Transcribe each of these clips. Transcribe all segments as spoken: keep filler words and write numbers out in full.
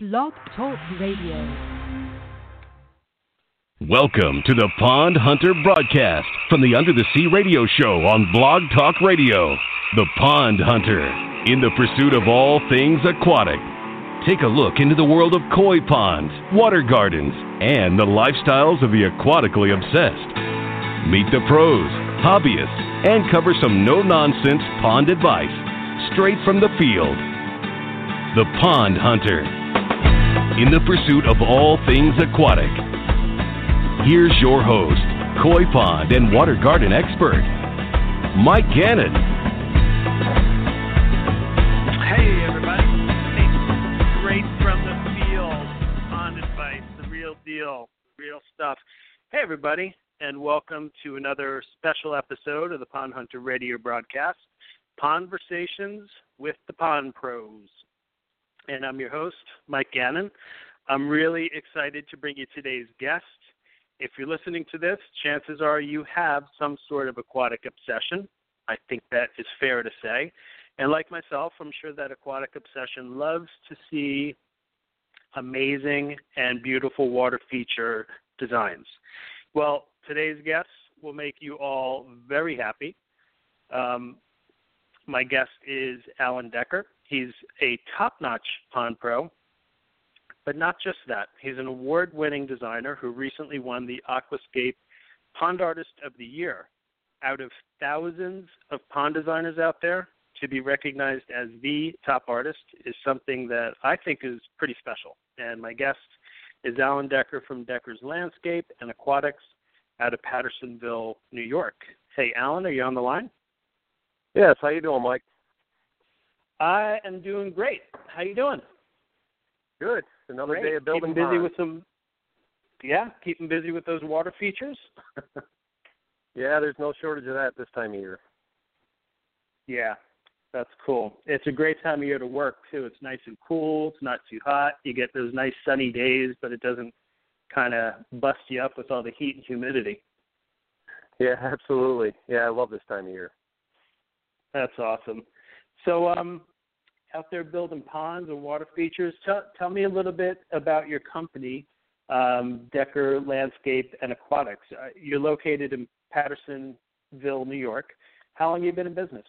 Blog Talk Radio. Welcome to the Pond Hunter broadcast from the Under the Sea radio show on Blog Talk Radio. The Pond Hunter, in the pursuit of all things aquatic. Take a look into the world of koi ponds, water gardens, and the lifestyles of the aquatically obsessed. Meet the pros, hobbyists, and cover some no-nonsense pond advice straight from the field. The Pond Hunter, in the pursuit of all things aquatic. Here's your host, koi pond and water garden expert, Mike Gannon. Hey, everybody. Straight from the field, pond advice, the real deal, real stuff. Hey, everybody, and welcome to another special episode of the Pond Hunter radio broadcast, Pondversations with the Pond Pros. And I'm your host, Mike Gannon. I'm really excited to bring you today's guest. If you're listening to this, chances are you have some sort of aquatic obsession. I think that is fair to say. And like myself, I'm sure that aquatic obsession loves to see amazing and beautiful water feature designs. Well, today's guest will make you all very happy. Um, my guest is Alan Decker. He's a top-notch pond pro, but not just that. He's an award-winning designer who recently won the Aquascape Pond Artist of the Year out of thousands of pond designers out there. To be recognized as the top artist is something that I think is pretty special. And my guest is Alan Decker from Decker's Landscape and Aquatics out of Pattersonville, New York. Hey, Alan, are you on the line? Yes. How you doing, Mike? I am doing great. How you doing? Good. Another great day of building. Keeping busy with some, yeah, keeping busy with those water features. Yeah, there's no shortage of that this time of year. Yeah, that's cool. It's a great time of year to work too. It's nice and cool. It's not too hot. You get those nice sunny days, but it doesn't kind of bust you up with all the heat and humidity. Yeah, absolutely. Yeah, I love this time of year. That's awesome. So um, out there building ponds and water features, t- tell me a little bit about your company, um, Decker Landscape and Aquatics. Uh, you're located in Pattersonville, New York. How long have you been in business?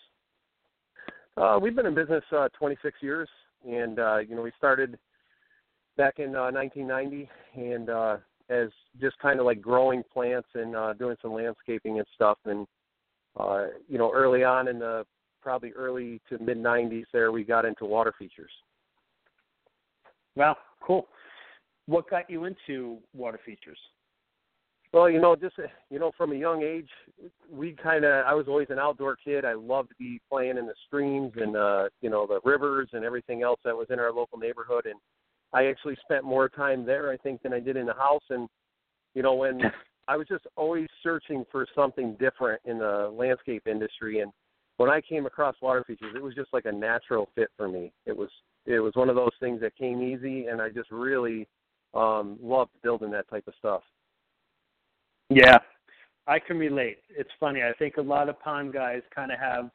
Uh, we've been in business uh, twenty-six years, and, uh, you know, we started back in uh, nineteen ninety, and uh, as just kind of like growing plants and uh, doing some landscaping and stuff. And, uh, you know, early on in the probably early to mid-nineties there, we got into water features. Wow, cool. What got you into water features? Well, you know, just, you know, from a young age, we kind of, I was always an outdoor kid. I loved to be playing in the streams and, uh, you know, the rivers and everything else that was in our local neighborhood. And I actually spent more time there, I think, than I did in the house. And, you know, when I was just always searching for something different in the landscape industry, and when I came across water features, it was just like a natural fit for me. It was it was one of those things that came easy, and I just really um, loved building that type of stuff. Yeah, I can relate. It's funny. I think a lot of pond guys kind of have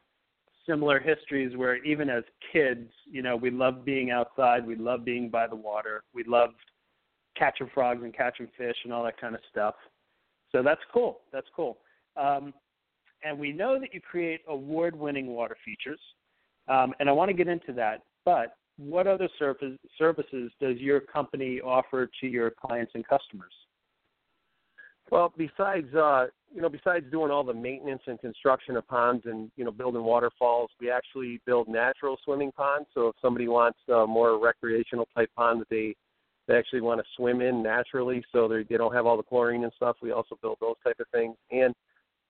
similar histories where even as kids, you know, we loved being outside. We loved being by the water. We loved catching frogs and catching fish and all that kind of stuff. So that's cool. That's cool. Um And we know that you create award-winning water features, um, and I want to get into that. But what other service, services does your company offer to your clients and customers? Well, besides uh, you know, besides doing all the maintenance and construction of ponds and, you know, building waterfalls, we actually build natural swimming ponds. So if somebody wants a more recreational type pond that they they actually want to swim in naturally, so they they don't have all the chlorine and stuff, we also build those type of things. And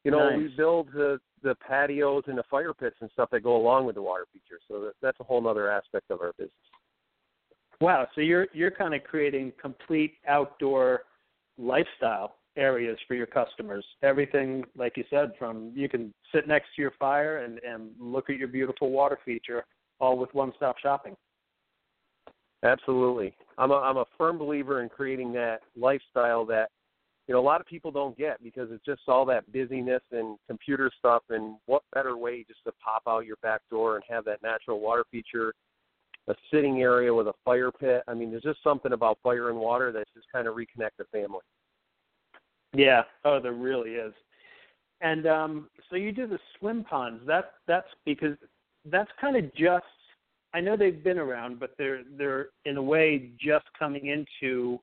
You know, nice. We build the, the patios and the fire pits and stuff that go along with the water feature. So that, that's a whole other aspect of our business. Wow. So you're you're kind of creating complete outdoor lifestyle areas for your customers. Everything, like you said, from you can sit next to your fire and, and look at your beautiful water feature, all with one-stop shopping. Absolutely. I'm a, I'm a firm believer in creating that lifestyle that, you know, a lot of people don't get because it's just all that busyness and computer stuff. And what better way just to pop out your back door and have that natural water feature a sitting area with a fire pit. I mean, there's just something about fire and water that's just kind of reconnect the family. Yeah. Oh, there really is. And um, so you do the swim ponds. That, that's because that's kind of just, I know they've been around, but they're, they're in a way just coming into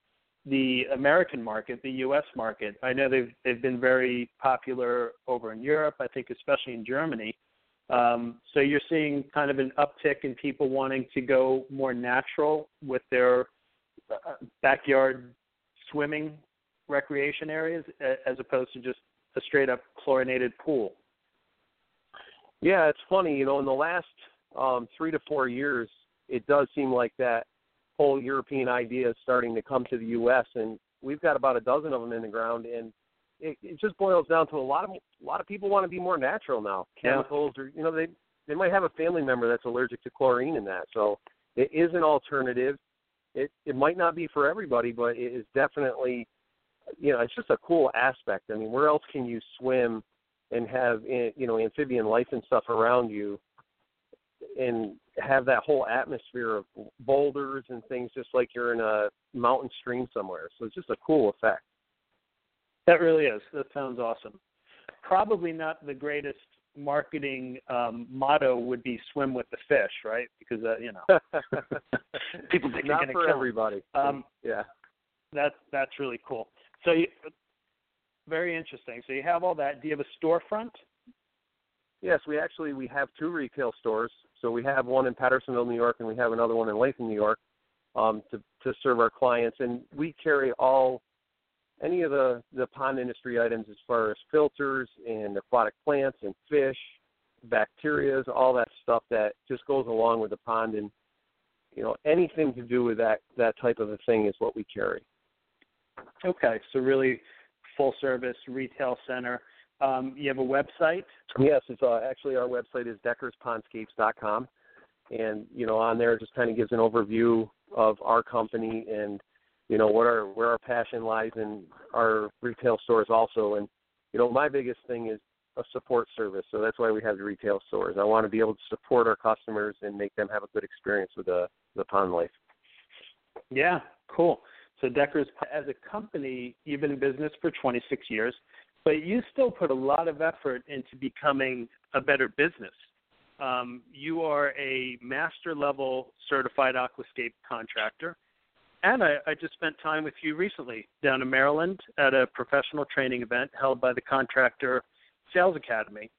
the American market, the U S market. I know they've, they've been very popular over in Europe, I think especially in Germany. Um, so you're seeing kind of an uptick in people wanting to go more natural with their backyard swimming recreation areas as opposed to just a straight-up chlorinated pool. Yeah, it's funny. You know, in the last um, three to four years, it does seem like that whole European idea is starting to come to the U S, and we've got about a dozen of them in the ground, and It, it just boils down to a lot of a lot of people want to be more natural now. Chemicals, or you know, they they might have a family member that's allergic to chlorine and that. So it is an alternative. It it might not be for everybody, but it is definitely, you know, it's just a cool aspect. I mean, where else can you swim and have, you know, amphibian life and stuff around you, and have that whole atmosphere of boulders and things, just like you're in a mountain stream somewhere. So it's just a cool effect. That really is. That sounds awesome. Probably not the greatest marketing um, motto would be swim with the fish, right? Because, uh, you know, people think you're going to kill everybody. Um, yeah. That's, that's really cool. So you, very interesting. So you have all that. Do you have a storefront? Yes, we actually we have two retail stores. So we have one in Pattersonville, New York, and we have another one in Latham, New York, um, to, to serve our clients. And we carry all – any of the, the pond industry items as far as filters and aquatic plants and fish, bacteria, all that stuff that just goes along with the pond. And, you know, anything to do with that, that type of a thing is what we carry. Okay. So really full service retail center. Um, you have a website? Yes. It's uh, actually our website is deckers pond scapes dot com. And, you know, on there it just kind of gives an overview of our company and, you know, what our, where our passion lies in our retail stores also. And, you know, my biggest thing is a support service. So that's why we have the retail stores. I want to be able to support our customers and make them have a good experience with the, the pond life. Yeah, cool. So Deckers, as a company, you've been in business for twenty-six years, but you still put a lot of effort into becoming a better business. Um, you are a master-level certified Aquascape contractor. And I, I just spent time with you recently down in Maryland at a professional training event held by the Contractor Sales Academy.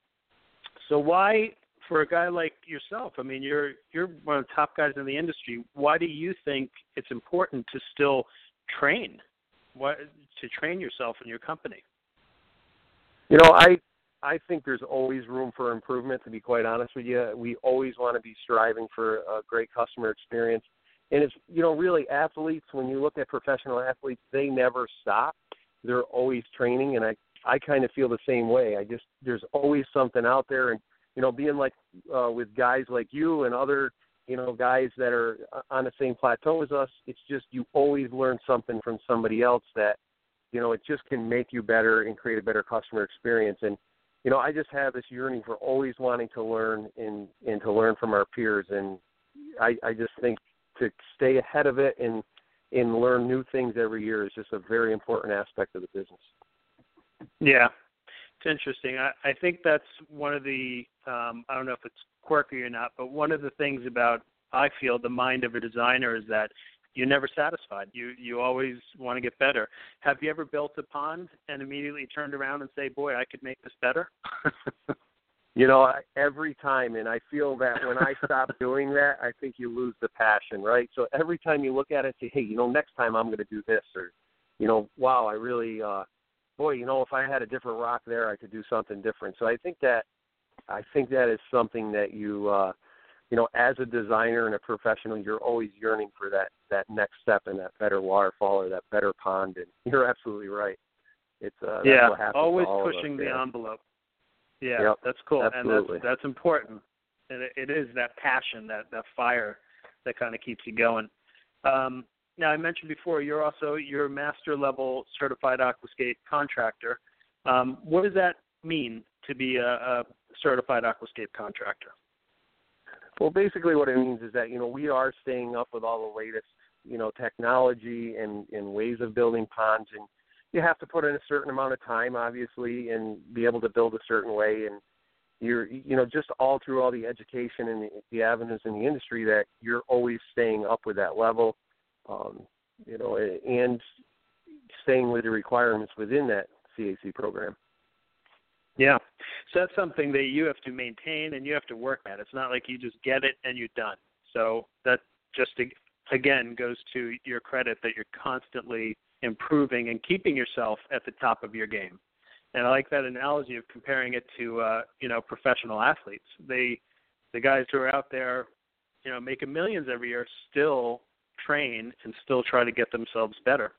So why, for a guy like yourself, I mean, you're you're one of the top guys in the industry, why do you think it's important to still train, why, to train yourself and your company? You know, I I think there's always room for improvement, to be quite honest with you. We always want to be striving for a great customer experience. And it's, you know, really athletes, when you look at professional athletes, they never stop. They're always training, and I, I kind of feel the same way. I just, there's always something out there. And, you know, being like uh, with guys like you and other, you know, guys that are on the same plateau as us, it's just you always learn something from somebody else that, you know, it just can make you better and create a better customer experience. And, you know, I just have this yearning for always wanting to learn and, and to learn from our peers. And I, I just think, to stay ahead of it and, and learn new things every year is just a very important aspect of the business. Yeah, it's interesting. I, I think that's one of the, um, I don't know if it's quirky or not, but one of the things about, I feel, the mind of a designer is that you're never satisfied. You, you always want to get better. Have you ever built a pond and immediately turned around and say, boy, I could make this better? You know, every time, and I feel that when I stop doing that, I think you lose the passion, right? So every time you look at it, say, hey, you know, next time I'm going to do this, or, you know, wow, I really, uh, boy, you know, if I had a different rock there, I could do something different. So I think that, I think that is something that you, uh, you know, as a designer and a professional, you're always yearning for that, that next step and that better waterfall or that better pond. And you're absolutely right. It's uh, that's yeah, what happens always to all pushing of us, the yeah. envelope. Yeah, yep, that's cool, absolutely. And that's, that's important. And it, it is that passion, that, that fire that kind of keeps you going. Um, now, I mentioned before, you're also you're a master-level certified Aquascape contractor. Um, what does that mean to be a, a certified Aquascape contractor? Well, basically what it means is that, you know, we are staying up with all the latest, you know, technology and, and ways of building ponds. And you have to put in a certain amount of time, obviously, and be able to build a certain way. And you're, you know, just all through all the education and the, the avenues in the industry that you're always staying up with that level, um, you know, and staying with the requirements within that C A C program. Yeah. So that's something that you have to maintain and you have to work at. It's not like you just get it and you're done. So that just, again, goes to your credit that you're constantly improving and keeping yourself at the top of your game. And I like that analogy of comparing it to, uh, you know, professional athletes. They, the guys who are out there, you know, making millions every year still train and still try to get themselves better.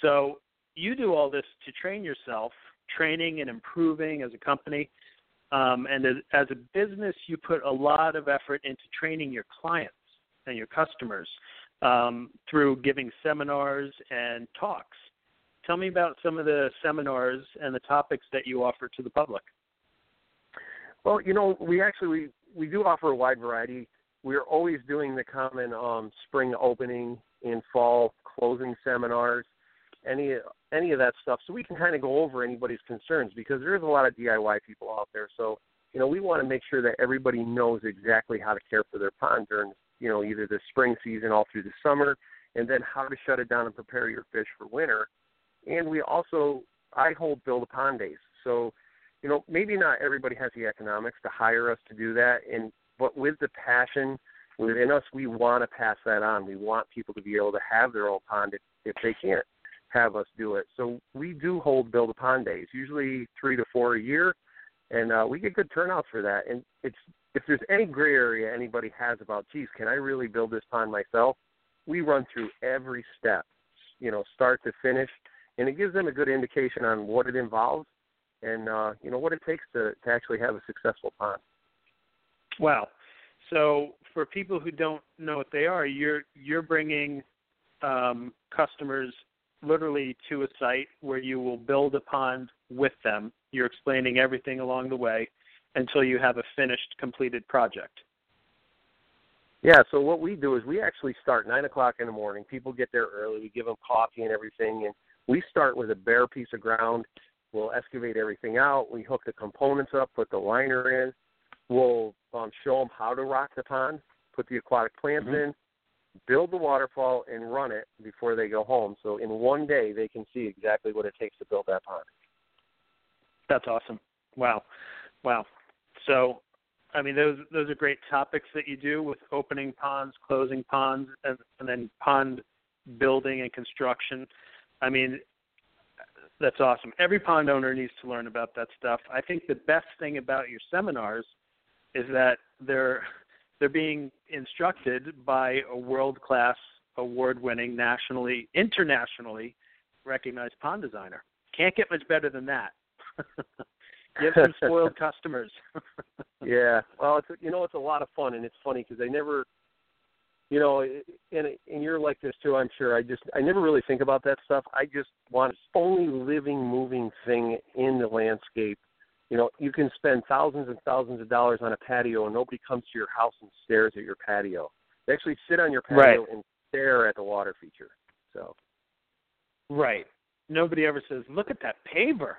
So you do all this to train yourself, training and improving as a company. Um, and as, as a business, you put a lot of effort into training your clients and your customers um, through giving seminars and talks. Tell me about some of the seminars and the topics that you offer to the public. Well, you know, we actually, we, we do offer a wide variety. We're always doing the common um, spring opening and fall closing seminars, any any of that stuff, so we can kind of go over anybody's concerns, because there's a lot of D I Y people out there. So, you know, we want to make sure that everybody knows exactly how to care for their pond during, you know, either the spring season all through the summer, and then how to shut it down and prepare your fish for winter. And we also, I hold Build a Pond Days. So, you know, maybe not everybody has the economics to hire us to do that, and but with the passion within us, we want to pass that on. We want people to be able to have their own pond if, if they can't have us do it. So we do hold Build a Pond Days, usually three to four a year, and uh, we get good turnouts for that. And it's, if there's any gray area anybody has about, geez, can I really build this pond myself? We run through every step, you know, start to finish, and it gives them a good indication on what it involves and, uh, you know, what it takes to, to actually have a successful pond. Wow. So for people who don't know what they are, you're you're bringing um, customers literally to a site where you will build a pond with them. You're explaining everything along the way until you have a finished, completed project. Yeah, so what we do is we actually start nine o'clock in the morning. People get there early. We give them coffee and everything, and we start with a bare piece of ground. We'll excavate everything out. We hook the components up, put the liner in. We'll um, show them how to rock the pond, put the aquatic plants mm-hmm. in, build the waterfall, and run it before they go home. So in one day, they can see exactly what it takes to build that pond. That's awesome. Wow. Wow. So, I mean, those those are great topics that you do with opening ponds, closing ponds, and, and then pond building and construction. I mean, that's awesome. Every pond owner needs to learn about that stuff. I think the best thing about your seminars is that they're They're being instructed by a world-class, award-winning, nationally, internationally recognized pond designer. Can't get much better than that. You have some spoiled customers. Yeah. Well, it's, you know, it's a lot of fun, and it's funny because I never, you know, and and you're like this too, I'm sure. I just I never really think about that stuff. I just want the only living, moving thing in the landscape. You know, you can spend thousands and thousands of dollars on a patio, and nobody comes to your house and stares at your patio. They actually sit on your patio right. and stare at the water feature. So, right. Nobody ever says, "Look at that paver,"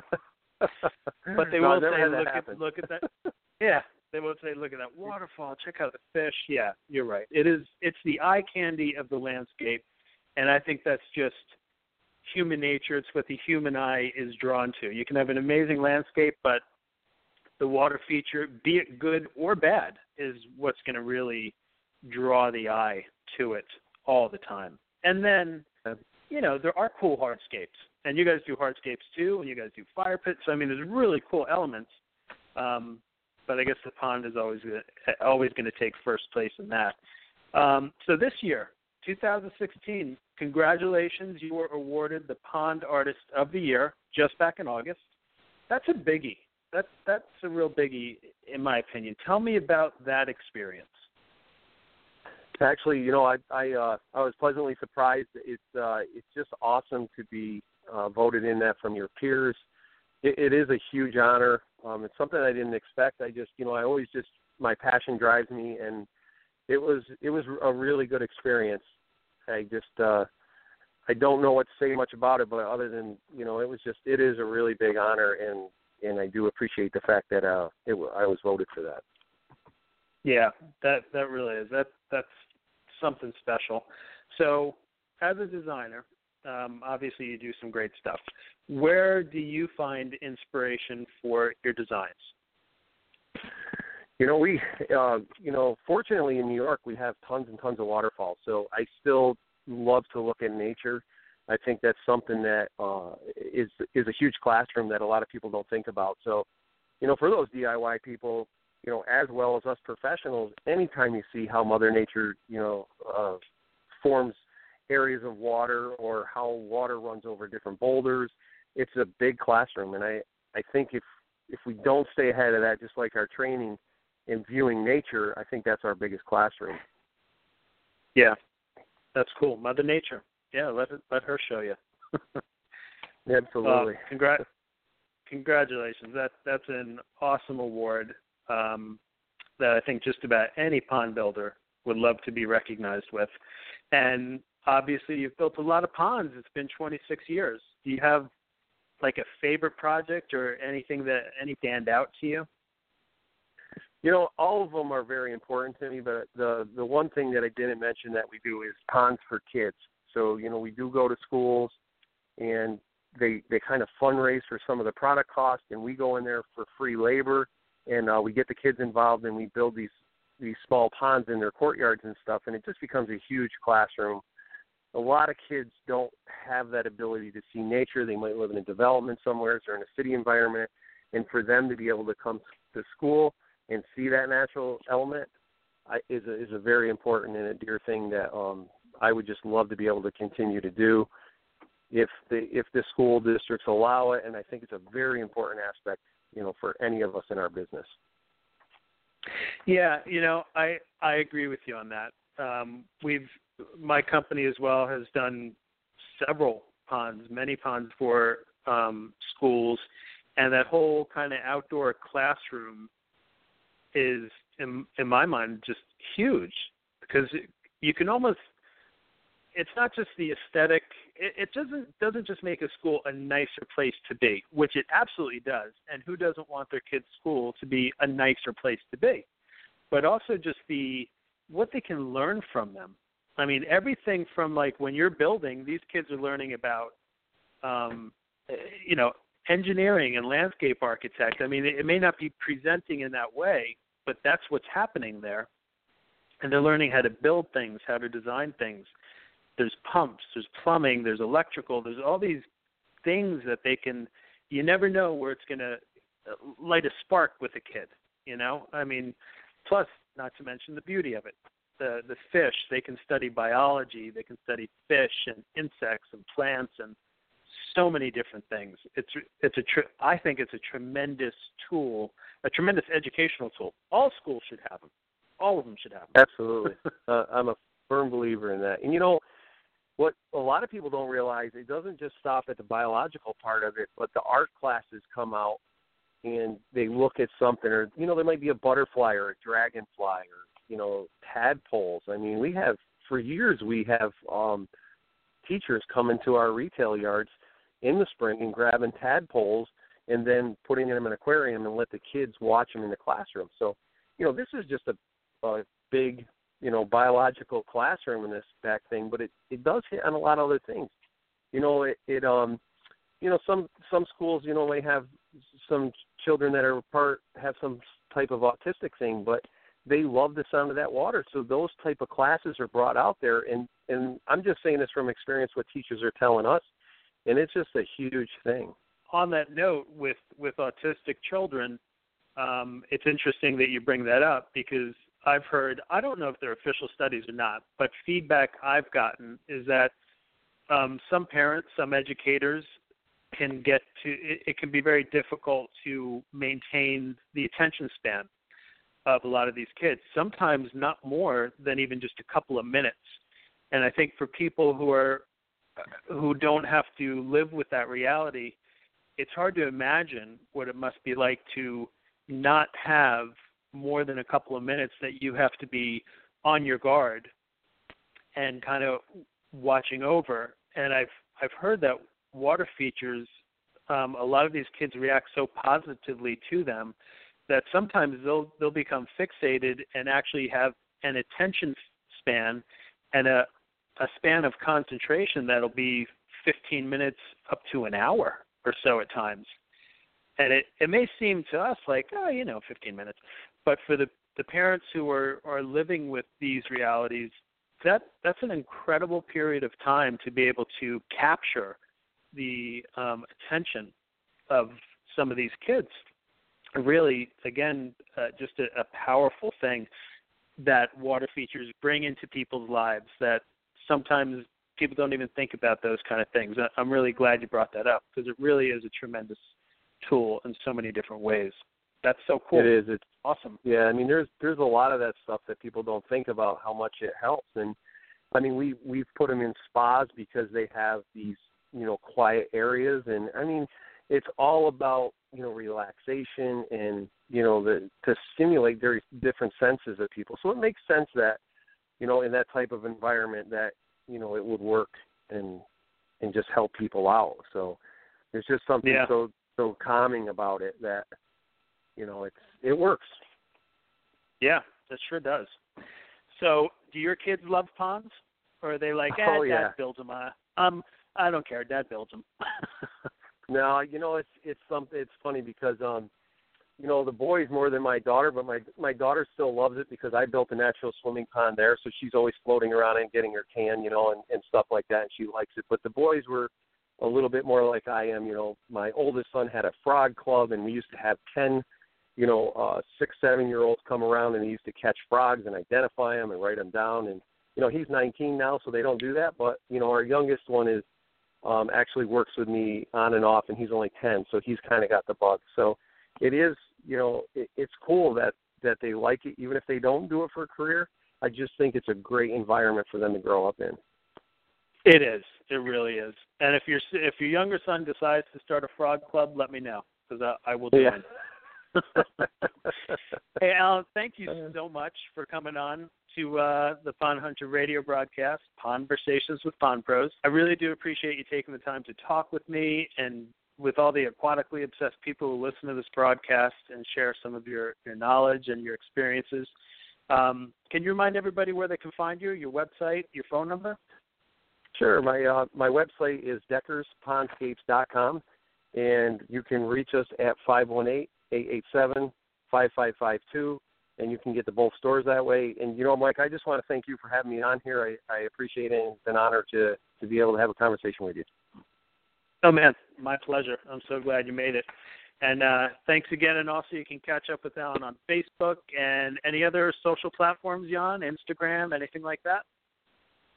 but they no, won't say, "Look at, look at that." Yeah, they won't say, "Look at that waterfall. Check out the fish." Yeah, you're right. It is. It's the eye candy of the landscape, and I think that's just human nature. It's what the human eye is drawn to. You can have an amazing landscape, but the water feature, be it good or bad, is what's going to really draw the eye to it all the time. And then, you know, there are cool hardscapes. And you guys do hardscapes too, and you guys do fire pits. So, I mean, there's really cool elements. Um, but I guess the pond is always, always going to take first place in that. Um, so this year, two thousand sixteen, congratulations, you were awarded the Pond Artist of the Year just back in August. That's a biggie. That's, that's a real biggie, in my opinion. Tell me about that experience. Actually, you know, I I, uh, I was pleasantly surprised. It's uh, it's just awesome to be uh, voted in that from your peers. It, it is a huge honor. Um, it's something I didn't expect. I just, you know, I always just my passion drives me, and it was it was a really good experience. I just uh, I don't know what to say much about it, but other than, you know, it was just it is a really big honor, and and I do appreciate the fact that uh, it, I was voted for that. Yeah, that that really is that that's something special. So, as a designer, um, obviously you do some great stuff. Where do you find inspiration for your designs? You know, we, uh, you know, fortunately in New York we have tons and tons of waterfalls. So I still love to look at nature. I think that's something that uh, is is a huge classroom that a lot of people don't think about. So, you know, for those D I Y people, you know, as well as us professionals, anytime you see how Mother Nature, you know, uh, forms areas of water or how water runs over different boulders, it's a big classroom. And I, I think if if we don't stay ahead of that, just like our training in viewing nature, I think that's our biggest classroom. Yeah, that's cool. Mother Nature. Yeah, let her, let her show you. Absolutely. Uh, congr- congratulations. That, that's an awesome award um, that I think just about any pond builder would love to be recognized with. And obviously you've built a lot of ponds. It's been twenty-six years. Do you have like a favorite project or anything that any stand out to you? You know, all of them are very important to me, but the, the one thing that I didn't mention that we do is ponds for kids. So, you know, we do go to schools, and they they kind of fundraise for some of the product costs, and we go in there for free labor, and uh, we get the kids involved, and we build these, these small ponds in their courtyards and stuff, and it just becomes a huge classroom. A lot of kids don't have that ability to see nature. They might live in a development somewhere or in a city environment, and for them to be able to come to school and see that natural element I, is a, is a very important and a dear thing that um, I would just love to be able to continue to do if the if the school districts allow it, and I think it's a very important aspect, you know, for any of us in our business. Yeah, you know, I I agree with you on that. Um, we've my company as well has done several ponds, many ponds for um, schools, and that whole kind of outdoor classroom is, in, in my mind, just huge, because you can almost, it's not just the aesthetic. It, it doesn't doesn't just make a school a nicer place to be, which it absolutely does. And who doesn't want their kids' school to be a nicer place to be? But also just the what they can learn from them. I mean, everything from, like, when you're building, these kids are learning about, um, you know, engineering and landscape architect. I mean, it, it may not be presenting in that way, but that's what's happening there. And they're learning how to build things, how to design things. There's pumps, there's plumbing, there's electrical, there's all these things that they can, you never know where it's going to light a spark with a kid, you know? I mean, plus, not to mention the beauty of it. The, the fish, they can study biology, they can study fish and insects and plants and so many different things. It's it's a tr- I think it's a tremendous tool, a tremendous educational tool. All schools should have them. All of them should have them. Absolutely. uh, I'm a firm believer in that. And, you know, what a lot of people don't realize, it doesn't just stop at the biological part of it, but the art classes come out and they look at something, or, you know, there might be a butterfly or a dragonfly or, you know, tadpoles. I mean, we have, for years, we have um, teachers come into our retail yards in the spring and grabbing tadpoles and then putting them in an aquarium and let the kids watch them in the classroom. So, you know, this is just a, a big, you know, biological classroom in this back thing, but it, it does hit on a lot of other things. You know, it, it um, you know, some, some schools, you know, may have some children that are part, have some type of autistic thing, but they love the sound of that water. So those type of classes are brought out there. And, and I'm just saying this from experience, what teachers are telling us. And it's just a huge thing. On that note, with, with autistic children, um, it's interesting that you bring that up, because I've heard, I don't know if they're official studies or not, but feedback I've gotten is that um, some parents, some educators can get to, it, it can be very difficult to maintain the attention span of a lot of these kids, sometimes not more than even just a couple of minutes. And I think for people who are who don't have to live with that reality, it's hard to imagine what it must be like to not have more than a couple of minutes that you have to be on your guard and kind of watching over. And I've I've heard that water features, um, a lot of these kids react so positively to them that sometimes they'll they'll become fixated and actually have an attention span and a, a span of concentration that'll be fifteen minutes up to an hour or so at times. And it, it may seem to us like, oh, you know, fifteen minutes. But for the, the parents who are, are living with these realities, that that's an incredible period of time to be able to capture the um, attention of some of these kids. Really, again, uh, just a, a powerful thing that water features bring into people's lives that sometimes people don't even think about those kind of things. I'm really glad you brought that up because it really is a tremendous tool in so many different ways. That's so cool. It is. It's awesome. Yeah, I mean, there's there's a lot of that stuff that people don't think about how much it helps. And, I mean, we, we've put them in spas because they have these, you know, quiet areas. And, I mean, it's all about, you know, relaxation and, you know, the, to stimulate their different senses of people. So it makes sense that, you know, in that type of environment that, you know, it would work and and just help people out. So there's just something yeah. so so calming about it that, you know, it's it works. Yeah, it sure does. So do your kids love ponds? Or are they like, eh, oh, Dad yeah. builds them. I, um, I don't care. Dad builds them. No, you know, it's it's something. It's funny because, um, you know, the boys more than my daughter, but my my daughter still loves it because I built a natural swimming pond there, so she's always floating around and getting her tan, you know, and, and stuff like that, and she likes it. But the boys were a little bit more like I am, you know. My oldest son had a frog club, and we used to have ten, you know, uh, six, seven-year-olds come around, and they used to catch frogs and identify them and write them down. And, you know, he's nineteen now, so they don't do that. But, you know, our youngest one is um, actually works with me on and off, and he's only ten, so he's kind of got the bug. So it is, you know, it, it's cool that, that they like it, even if they don't do it for a career. I just think it's a great environment for them to grow up in. It is. It really is. And if your if your younger son decides to start a frog club, let me know because I, I will join. Yeah. Hey, Alan, thank you so much for coming on to uh, the Pond Hunter radio broadcast, Pondversations with Pond Pros. I really do appreciate you taking the time to talk with me and with all the aquatically obsessed people who listen to this broadcast and share some of your, your knowledge and your experiences. Um, can you remind everybody where they can find you, your website, your phone number? Sure. My uh, my website is deckers ponds scapes dot com, and you can reach us at five one eight, eight eight seven, five five five two, and you can get to both stores that way. And, you know, Mike, I just want to thank you for having me on here. I, I appreciate it, and it's an honor to, to be able to have a conversation with you. Oh, man, my pleasure. I'm so glad you made it. And uh, thanks again. And also you can catch up with Alan on Facebook and any other social platforms, Jan, Instagram, anything like that?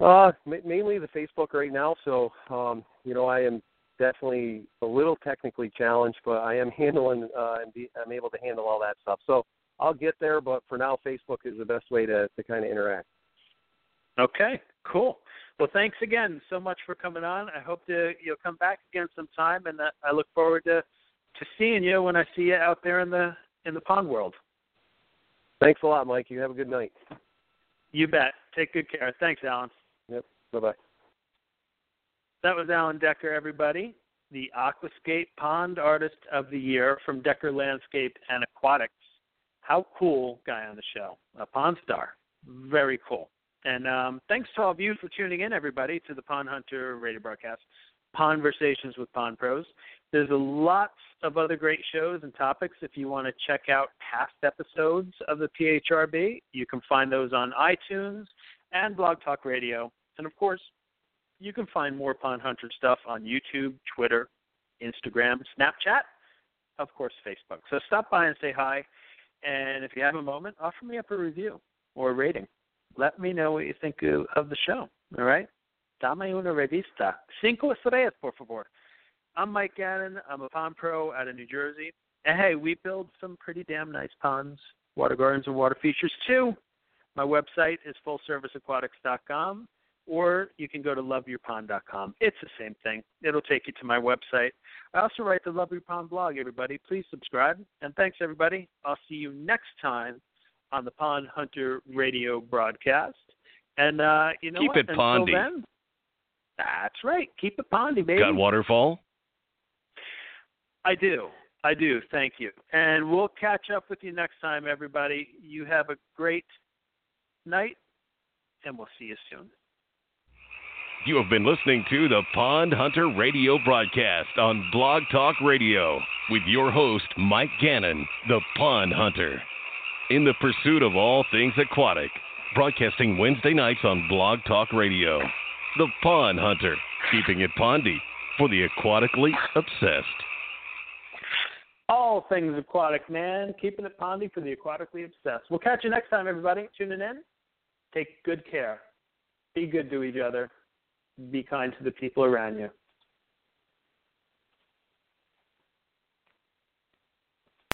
Uh, mainly the Facebook right now. So, um, you know, I am definitely a little technically challenged, but I am handling, uh, I'm able to handle all that stuff. So I'll get there, but for now, Facebook is the best way to, to kind of interact. Okay, cool. Well, thanks again so much for coming on. I hope to, you'll come back again sometime, and uh, I look forward to, to seeing you when I see you out there in the in the pond world. Thanks a lot, Mike. You have a good night. You bet. Take good care. Thanks, Alan. Yep. Bye-bye. That was Alan Decker, everybody, the Aquascape Pond Artist of the Year from Decker Landscape and Aquatics. How cool guy on the show, a pond star. Very cool. And um, thanks to all of you for tuning in, everybody, to the Pond Hunter radio broadcast, Pondversations with Pond Pros. There's lots of other great shows and topics. If you want to check out past episodes of the P H R B, you can find those on iTunes and Blog Talk Radio. And, of course, you can find more Pond Hunter stuff on YouTube, Twitter, Instagram, Snapchat, of course, Facebook. So stop by and say hi. And if you have a moment, offer me up a review or a rating. Let me know what you think of the show, all right? Dame una revista. Cinco estrellas, por favor. I'm Mike Gannon. I'm a pond pro out of New Jersey. And, hey, we build some pretty damn nice ponds, water gardens, and water features, too. My website is full service aquatics dot com, or you can go to love your pond dot com. It's the same thing. It'll take you to my website. I also write the Love Your Pond blog, everybody. Please subscribe. And thanks, everybody. I'll see you next time on the Pond Hunter radio broadcast. And, uh, you know, keep what? It until pondy. Then, that's right. Keep it pondy, baby. Got waterfall? I do. I do. Thank you. And we'll catch up with you next time, everybody. You have a great night, and we'll see you soon. You have been listening to the Pond Hunter radio broadcast on Blog Talk Radio with your host, Mike Gannon, the Pond Hunter. In the pursuit of all things aquatic, broadcasting Wednesday nights on Blog Talk Radio. The Pond Hunter, keeping it pondy for the aquatically obsessed. All things aquatic, man. Keeping it pondy for the aquatically obsessed. We'll catch you next time, everybody. Tuning in. Take good care. Be good to each other. Be kind to the people around you.